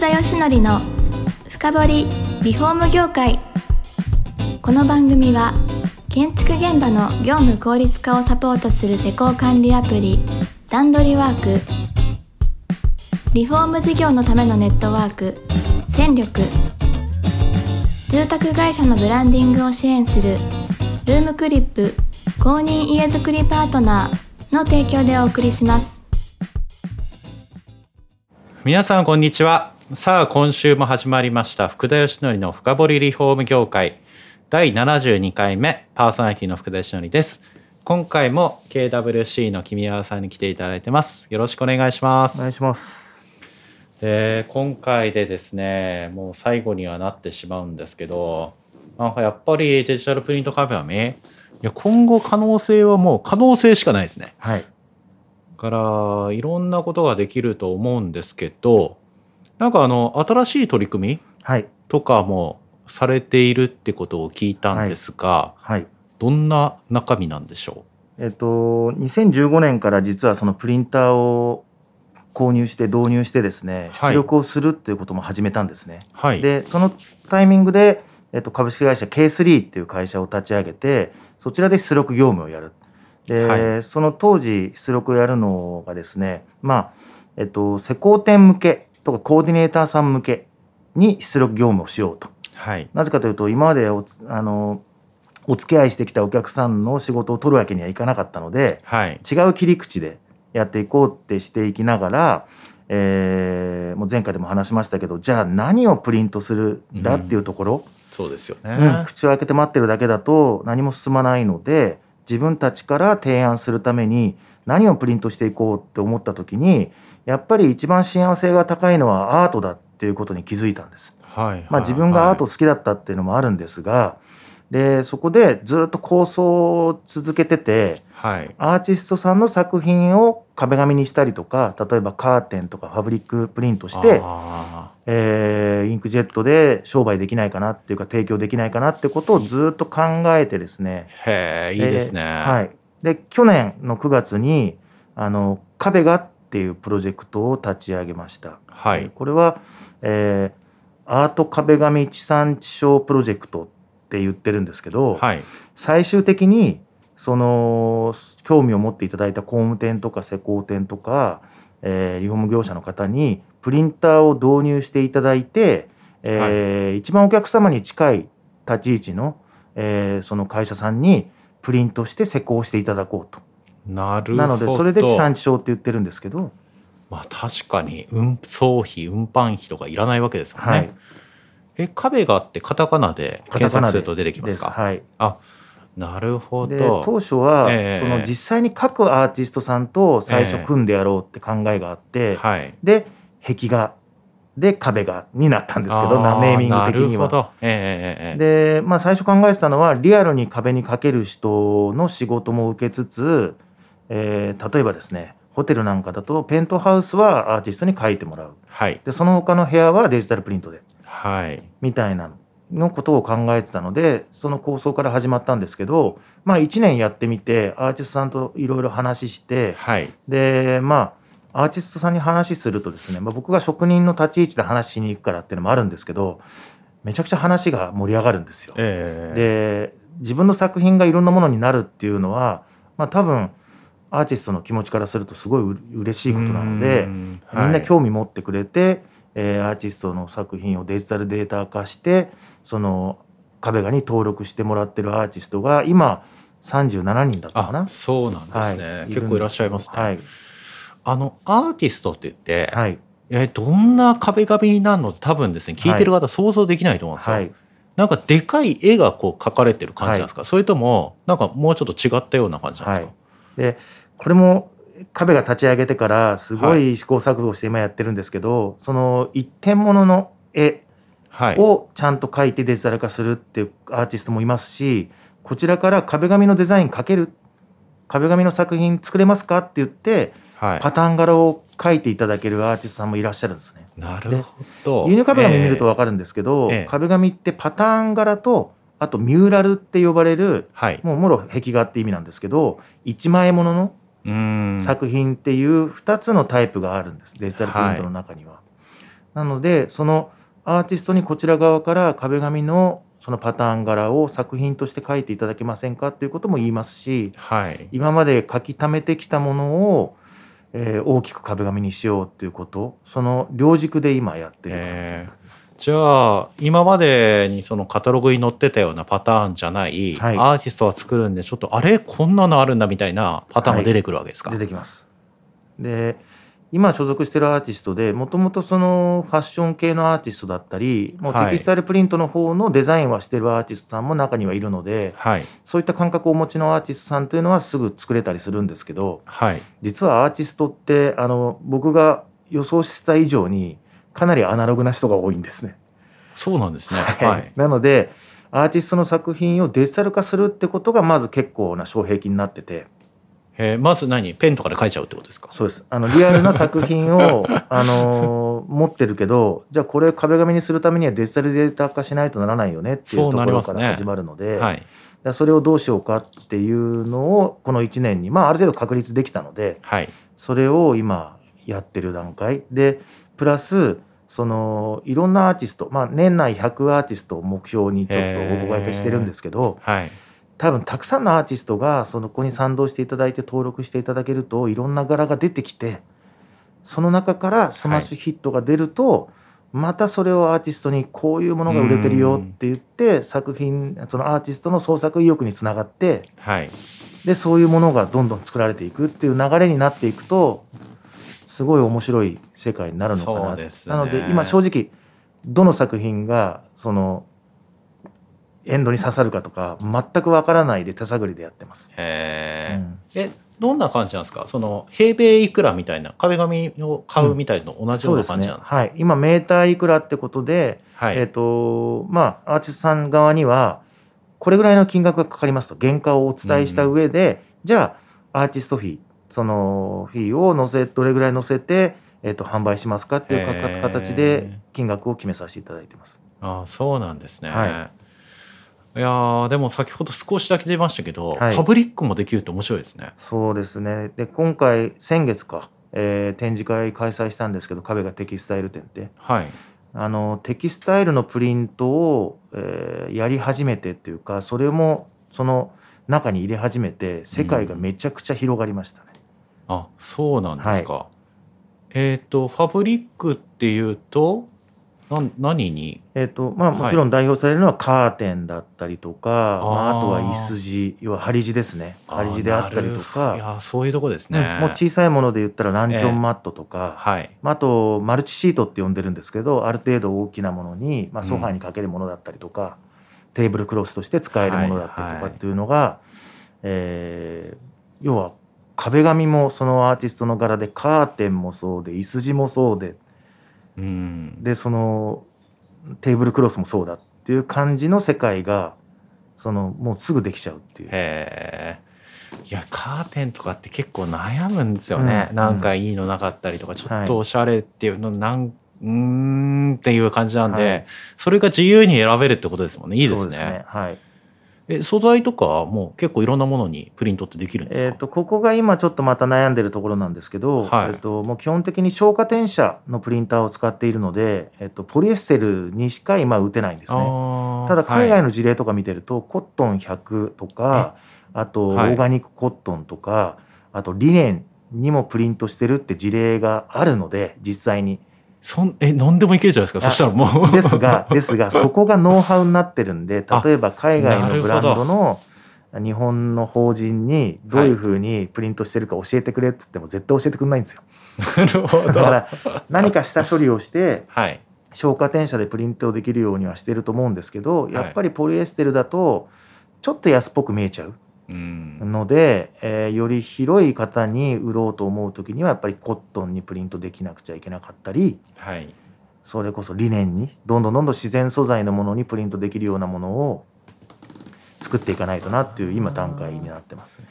田義則の深掘りリフォーム業界。この番組は建築現場の業務効率化をサポートする施工管理アプリ段取りワーク、リフォーム事業のためのネットワーク戦力、住宅会社のブランディングを支援するルームクリップ公認家づくりパートナーの提供でお送りします。皆さんこんにちは。さあ今週も始まりました福田義則の深掘りリフォーム業界第72回目、パーソナリティの福田義則です。今回も KWC の君川さんに来ていただいてます。よろしくお願いします。お願いします。で、今回でですね、もう最後にはなってしまうんですけど、なんかやっぱりデジタルプリントカフェはね、いや今後可能性はもう可能性しかないですね。はい。からいろんなことができると思うんですけど、なんか新しい取り組みとかもされているってことを聞いたんですが、はいはい、どんな中身なんでしょう。2015年から実はそのプリンターを購入して導入してですね、出力をするっていうことも始めたんですね、はい、でそのタイミングで、株式会社 K3 っていう会社を立ち上げて、そちらで出力業務をやる。ではい、その当時出力をやるのがですね、施工店向けとかコーディネーターさん向けに出力業務をしようと、はい、なぜかというと今までお付き合いしてきたお客さんの仕事を取るわけにはいかなかったので、はい、違う切り口でやっていこうってしていきながら、もう前回でも話しましたけど、じゃあ何をプリントするんだっていうところ、うん、そうですよね、うん、口を開けて待ってるだけだと何も進まないので、自分たちから提案するために何をプリントしていこうって思った時に、やっぱり一番親和性が高いのはアートだっていうことに気づいたんです、はいはいはい。自分がアート好きだったっていうのもあるんですが、でそこでずっと構想を続けてて、はい、アーティストさんの作品を壁紙にしたりとか、例えばカーテンとかファブリックプリントして、インクジェットで商売できないかなっていうか、提供できないかなってことをずっと考えてですね。へえ、いいですね、はい、で去年の9月に壁画っていうプロジェクトを立ち上げました、はい、これは、アート壁紙地産地消プロジェクトって言ってるんですけど、はい、最終的にその興味を持っていただいた工務店とか施工店とか、リフォーム業者の方にプリンターを導入していただいて、はい、一番お客様に近い立ち位置の、その会社さんにプリントして施工していただこうと。なるほど。なのでそれで地産地消って言ってるんですけど、まあ、確かに運送費運搬費とかいらないわけですよね、はい、壁があってカタカナで検索すると出てきますか。はい、あ、なるほど。で当初は、その実際に各アーティストさんと最初組んでやろうって考えがあって、はい、で壁画で壁画になったんですけど、ネーミング的には。なるほど。で、まあ、最初考えてたのはリアルに壁にかける人の仕事も受けつつ、例えばですね、ホテルなんかだとペントハウスはアーティストに描いてもらう、はい、でその他の部屋はデジタルプリントで、はい、みたいなのことを考えてたので、その構想から始まったんですけど、まあ、1年やってみてアーティストさんといろいろ話して、はい、でまあアーティストさんに話するとですね、まあ、僕が職人の立ち位置で話しに行くからっていうのもあるんですけど、めちゃくちゃ話が盛り上がるんですよ、で自分の作品がいろんなものになるっていうのは、まあ、多分アーティストの気持ちからするとすごい嬉しいことなので、はい、みんな興味持ってくれて、アーティストの作品をデジタルデータ化して、その壁画に登録してもらってるアーティストが今37人だったかな。あ、そうなんですね、はい、結構いらっしゃいますね、はい。アーティストって言って、はい、どんな壁紙なのって多分ですね、聞いてる方想像できないと思うんですよ、はい、なんかでかい絵がこう描かれてる感じなんですか、はい、それともなんかもうちょっと違ったような感じなんですか、はい、でこれも壁が立ち上げてからすごい試行錯誤して今やってるんですけど、はい、その一点物の絵をちゃんと描いてデジタル化するっていうアーティストもいますし、こちらから壁紙のデザイン描ける、壁紙の作品作れますかって言ってはい、パターン柄を描いていただけるアーティストさんもいらっしゃるんですね。なるほど。輸入壁紙見ると分かるんですけど、壁紙ってパターン柄と、あとミューラルって呼ばれる、はい、もうもろ壁画って意味なんですけど、一枚ものの作品っていう2つのタイプがあるんです、デジタルプリントの中には、はなのでそのアーティストにこちら側から壁紙のそのパターン柄を作品として書いていただけませんかということも言いますし、はい、今まで書き溜めてきたものを、大きく壁紙にしようということ、その両軸で今やっている感じです。じゃあ今までにそのカタログに載ってたようなパターンじゃない、はい、アーティストが作るんでちょっとあれこんなのあるんだみたいなパターンが出てくるわけですか、はい、出てきます。で今所属しているアーティストでもともとそのファッション系のアーティストだったりもうテキスタイルプリントの方のデザインはしているアーティストさんも中にはいるので、はい、そういった感覚をお持ちのアーティストさんというのはすぐ作れたりするんですけど、はい、実はアーティストって僕が予想した以上にかなりアナログな人が多いんですね。そうなんですね、はいはい、なのでアーティストの作品をデジタル化するってことがまず結構な障壁になってて、まずペンとかで書いちゃうってことですか？そうです。リアルな作品を持ってるけど、じゃあこれ壁紙にするためにはデジタルデータ化しないとならないよねっていうところから始まるので、ね、はい、だそれをどうしようかっていうのをこの1年に、ある程度確立できたので、はい、それを今やってる段階でプラスそのいろんなアーティスト、年内100アーティストを目標にちょっとご紹介してるんですけど、はい、多分たくさんのアーティストがそのこに賛同していただいて登録していただけるといろんな柄が出てきて、その中からスマッシュヒットが出ると、はい、またそれをアーティストにこういうものが売れてるよって言って作品そのアーティストの創作意欲につながって、はい、でそういうものがどんどん作られていくっていう流れになっていくとすごい面白い世界になるのかな。そうですね。なので今正直どの作品がそのエンドに刺さるかとか全くわからないで手探りでやってます。へー、うん、どんな感じなんですか？その平米いくらみたいな壁紙を買うみたいの同じような感じなんですか？うん、そうですね、はい、今メーターいくらってことで、はい、アーティストさん側にはこれぐらいの金額がかかりますと原価をお伝えした上で、うん、じゃあアーティスト費そのフィーをどれぐらい載せて、販売しますかっていう形で金額を決めさせていただいてます。ああ、そうなんですね、はい、いやでも先ほど少しだけ出ましたけど、はい、パブリックもできると面白いですね。そうですね。で今回先月か、展示会開催したんですけど、壁がテキスタイル展って、はい、テキスタイルのプリントを、やり始めてっていうかそれもその中に入れ始めて世界がめちゃくちゃ広がりましたね、うん。あ、そうなんですか、はい、ファブリックっていうと何に、はい、もちろん代表されるのはカーテンだったりとか あとは椅子地、要は針地ですね。針地であったりとか、いやそういうとこですね、うん、もう小さいもので言ったらランチョンマットとか、はい、あとマルチシートって呼んでるんですけど、ある程度大きなものに、ソファーにかけるものだったりとか、うん、テーブルクロスとして使えるものだったりとかっていうのが、はいはい、要は壁紙もそのアーティストの柄でカーテンもそうで椅子地もそうで、うん、でそのテーブルクロスもそうだっていう感じの世界がそのもうすぐできちゃうっていう。へー、いやカーテンとかって結構悩むんですよね、うん、なんかいいのなかったりとか、うん、ちょっとおしゃれっていうのっていう感じなんで、はい、それが自由に選べるってことですもんね。いいですね。そうですね、はい。素材とかも結構いろんなものにプリントってできるんですか？ここが今ちょっとまた悩んでるところなんですけど、はい、もう基本的に昇華転写のプリンターを使っているので、ポリエステルにしか今打てないんですね。ただ海外の事例とか見てると、はい、コットン100とかあとオーガニックコットンとか、はい、あとリネンにもプリントしてるって事例があるので実際に何でもいけるじゃないですか。そしたらもうですがそこがノウハウになってるんで、例えば海外のブランドの日本の法人にどういう風にプリントしてるか教えてくれって言っても絶対教えてくれないんですよ。なるほど。だから何か下処理をして昇華転写でプリントできるようにはしてると思うんですけど、やっぱりポリエステルだとちょっと安っぽく見えちゃうので、より広い方に売ろうと思うときにはやっぱりコットンにプリントできなくちゃいけなかったり、はい、それこそリネンにどんどん自然素材のものにプリントできるようなものを作っていかないとなっていう今段階になってますね。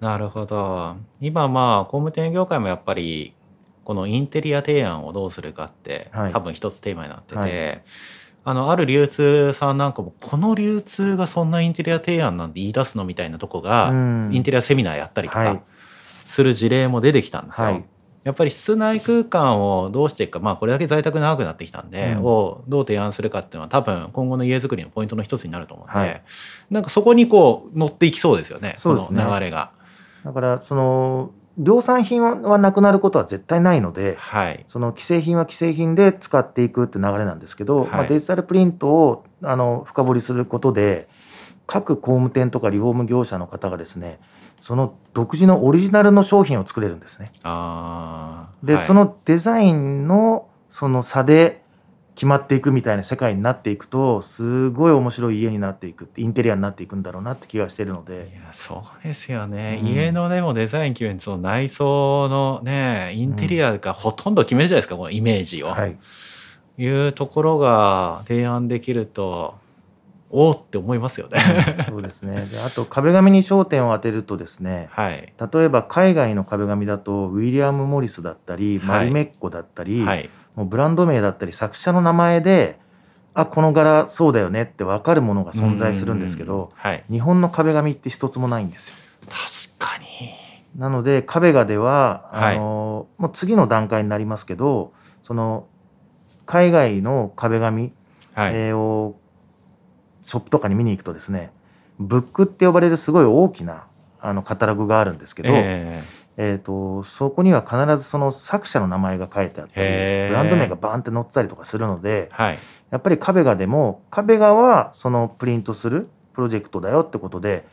なるほど。今工務店業界もやっぱりこのインテリア提案をどうするかって、はい、多分一つテーマになってて、はい、ある流通さんなんかもこの流通がそんなインテリア提案なんて言い出すのみたいなとこがインテリアセミナーやったりとかする事例も出てきたんですよ、はい、やっぱり室内空間をどうしていくか、まあ、これだけ在宅長くなってきたんで、うん、をどう提案するかっていうのは多分今後の家づくりのポイントの一つになると思うので、はい、なんかそこにこう乗っていきそうですよね、そうですね、この流れが。だからその量産品はなくなることは絶対ないので、はい、その既製品は既製品で使っていくって流れなんですけど、はい、まあ、デジタルプリントを深掘りすることで各工務店とかリフォーム業者の方がですね、その独自のオリジナルの商品を作れるんですね。あ、で、はい、そのデザインのその差で決まっていくみたいな世界になっていくと、すごい面白い家になっていく、インテリアになっていくんだろうなって気がしているので。いや、そうですよね、うん、家のでもデザイン決めると内装の、ね、インテリアがほとんど決めるじゃないですか、このイメージを、はい、いうところが提案できるとおーって思いますよね、うん、そうですね。で、あと壁紙に焦点を当てるとですね、はい、例えば海外の壁紙だとウィリアム・モリスだったり、はい、マリメッコだったり、はい、もうブランド名だったり作者の名前で、あ、この柄そうだよねって分かるものが存在するんですけど、はい、日本の壁紙って一つもないんですよ。確かに。なのでカベガではもう次の段階になりますけど、その海外の壁紙を、はい、ショップとかに見に行くとですね、ブックって呼ばれるすごい大きなカタログがあるんですけど、そこには必ずその作者の名前が書いてあったり、ブランド名がバーンって載ってたりとかするので、はい、やっぱりカベガでも、カベガはそのプリントするプロジェクトだよってことで、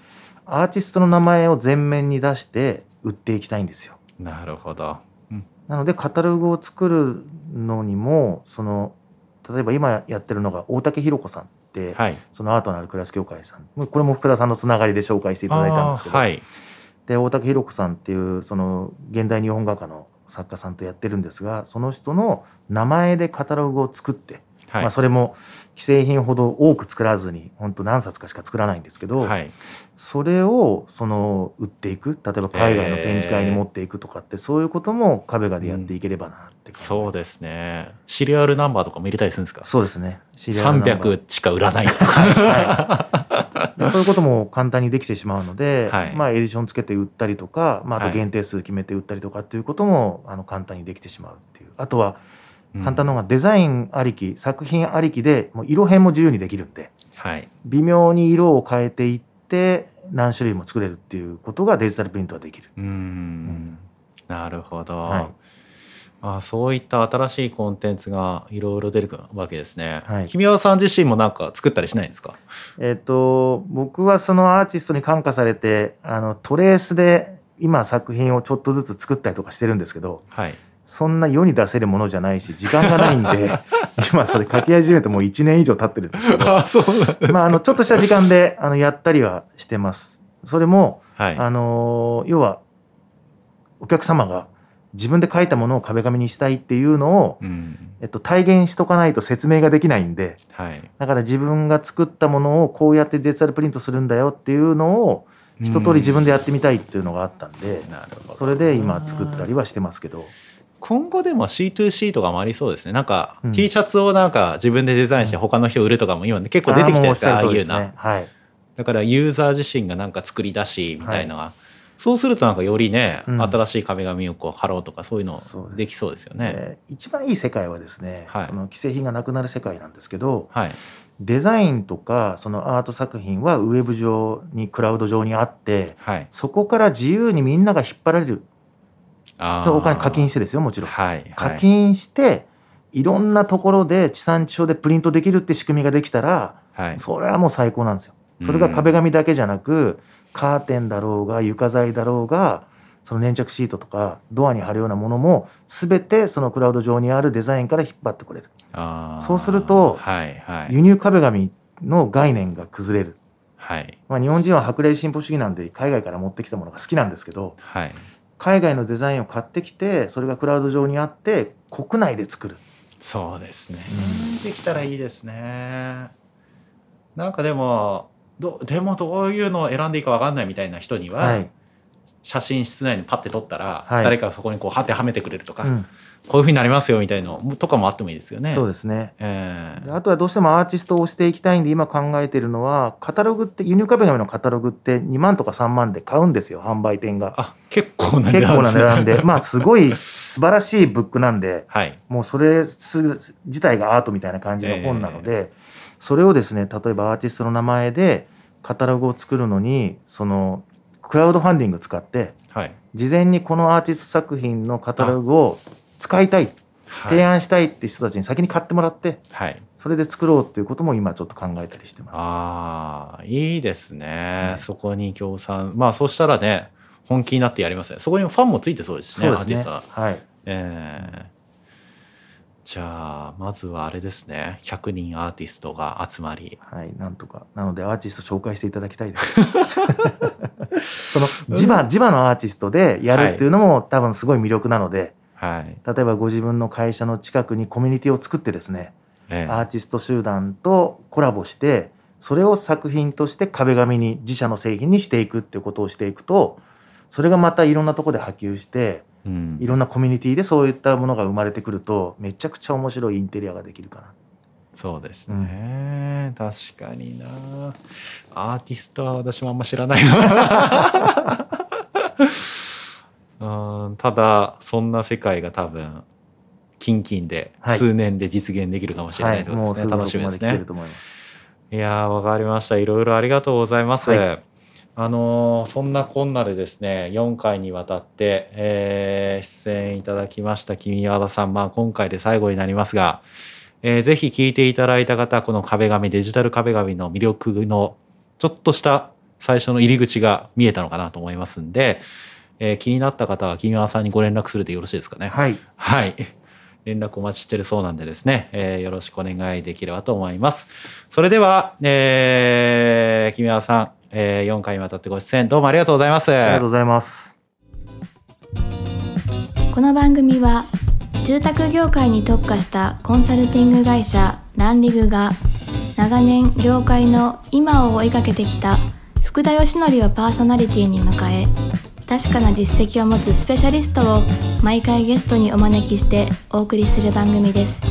アーティストの名前を前面に出して売っていきたいんですよ。なるほど、うん、なのでカタログを作るのにも、その例えば今やってるのが大竹ひろ子さんって、はい、そのアートのある暮らし協会さん、これも福田さんのつながりで紹介していただいたんですけど、はい、で大竹ひろ子さんっていうその現代日本画家の作家さんとやってるんですが、その人の名前でカタログを作って、はい、まあ、それも既製品ほど多く作らずに本当何冊かしか作らないんですけど、はい、それをその売っていく、例えば海外の展示会に持っていくとかって、そういうこともカベガでやっていければなって、うん、そうですね。シリアルナンバーとかも入れたりするんですか？そうですね、シリアルナンバー300しか売らないとか、はいはい、そういうことも簡単にできてしまうので、はい、まあ、エディションつけて売ったりとか、まあ、あと限定数決めて売ったりとかっていうことも、はい、簡単にできてしまうっていう。あとは簡単なのがデザインありき、作品ありきで、もう色変も自由にできるんで、はい、微妙に色を変えていって何種類も作れるっていうことがデジタルプリントはできる。なるほど、はい、まあ、そういった新しいコンテンツがいろいろ出てくるわけですね、はい、君はさん自身もなんか作ったりしないんですか？僕はそのアーティストに感化されてトレースで今作品をちょっとずつ作ったりとかしてるんですけど、はい、そんな世に出せるものじゃないし時間がないんで今それ書き始めてもう1年以上経ってるんですけど、あ、そうなんですか。まあ、ちょっとした時間でやったりはしてます。それも、はい、要はお客様が自分で書いたものを壁紙にしたいっていうのを、うん、体現しとかないと説明ができないんで、はい、だから自分が作ったものをこうやってデジタルプリントするんだよっていうのを一通り自分でやってみたいっていうのがあったんで、それで今作ったりはしてますけど、今後でも C2C とかもありそうですね。なんか T シャツをなんか自分でデザインして他の人売るとかも今、ね、結構出てきてるんですか、ああいうな、はい、だからユーザー自身がなんか作り出しみたいな、はい、そうするとなんかよりね、うん、新しい壁紙をこう貼ろうとかそういうのできそうですよね。一番いい世界はですね、はい、その既製品がなくなる世界なんですけど、はい、デザインとかそのアート作品はウェブ上にクラウド上にあって、はい、そこから自由にみんなが引っ張られる。お金課金してですよ、もちろん、はいはい、課金していろんなところで地産地消でプリントできるって仕組みができたら、はい、それはもう最高なんですよ。それが壁紙だけじゃなく、うん、カーテンだろうが床材だろうがその粘着シートとかドアに貼るようなものも全てそのクラウド上にあるデザインから引っ張ってこれる。そうすると、はいはい、輸入壁紙の概念が崩れる、はい、まあ、日本人は薄利進歩主義なんで海外から持ってきたものが好きなんですけど、はい、海外のデザインを買ってきてそれがクラウド上にあって国内で作る。そうですね、うん、できたらいいですね。なんかでもどういうのを選んでいいか分かんないみたいな人には、はい、写真室内にパッて撮ったら、はい、誰かがそこにこうはてはめてくれるとか、うん、こういう風になりますよみたいなのとかもあってもいいですよね。そうですね、あとはどうしてもアーティストをしていきたいんで今考えてるのはカタログって輸入壁紙のカタログって2万とか3万で買うんですよ販売店が。あ、結構な値段ですね。結構な値段でまあすごい素晴らしいブックなんで、はい、もうそれ自体がアートみたいな感じの本なので、それをですね例えばアーティストの名前でカタログを作るのにそのクラウドファンディング使って、はい、事前にこのアーティスト作品のカタログを使いたい、はい、提案したいって人たちに先に買ってもらって、はい、それで作ろうということも今ちょっと考えたりしてます。あ、いいですね、うん、そこに協賛、まあそうしたらね本気になってやりますね。そこにファンもついてそうですね。そうですね、アーティストは、はい、じゃあまずはあれですね、100人アーティストが集まり、はい、なんとかなのでアーティスト紹介していただきたいですその地場のアーティストでやるっていうのも、はい、多分すごい魅力なので、はい、例えばご自分の会社の近くにコミュニティを作ってですね、アーティスト集団とコラボしてそれを作品として壁紙に自社の製品にしていくっていうことをしていくと、それがまたいろんなところで波及して、うん、いろんなコミュニティでそういったものが生まれてくるとめちゃくちゃ面白いインテリアができるかな。そうですね、うん、確かにな。アーティストは私もあんま知らないなうん、ただそんな世界が多分近々で数年で実現できるかもしれないということですね、はいはい、楽しみですね。いやー、わかりました。いろいろありがとうございます、はい。そんなこんなでですね4回にわたって、出演いただきました君和田さん、まあ、今回で最後になりますが、ぜひ聞いていただいた方、この壁紙、デジタル壁紙の魅力のちょっとした最初の入り口が見えたのかなと思いますんで、気になった方は君和田さんにご連絡するでよろしいですかね。はい、はい、連絡お待ちしてるそうなんでですね、よろしくお願いできればと思います。それでは、君和田さん、4回にわたってご出演どうもありがとうございます。ありがとうございます。この番組は住宅業界に特化したコンサルティング会社ランリグが長年業界の今を追いかけてきた福田義則をパーソナリティに迎え、確かな実績を持つスペシャリストを毎回ゲストにお招きしてお送りする番組です。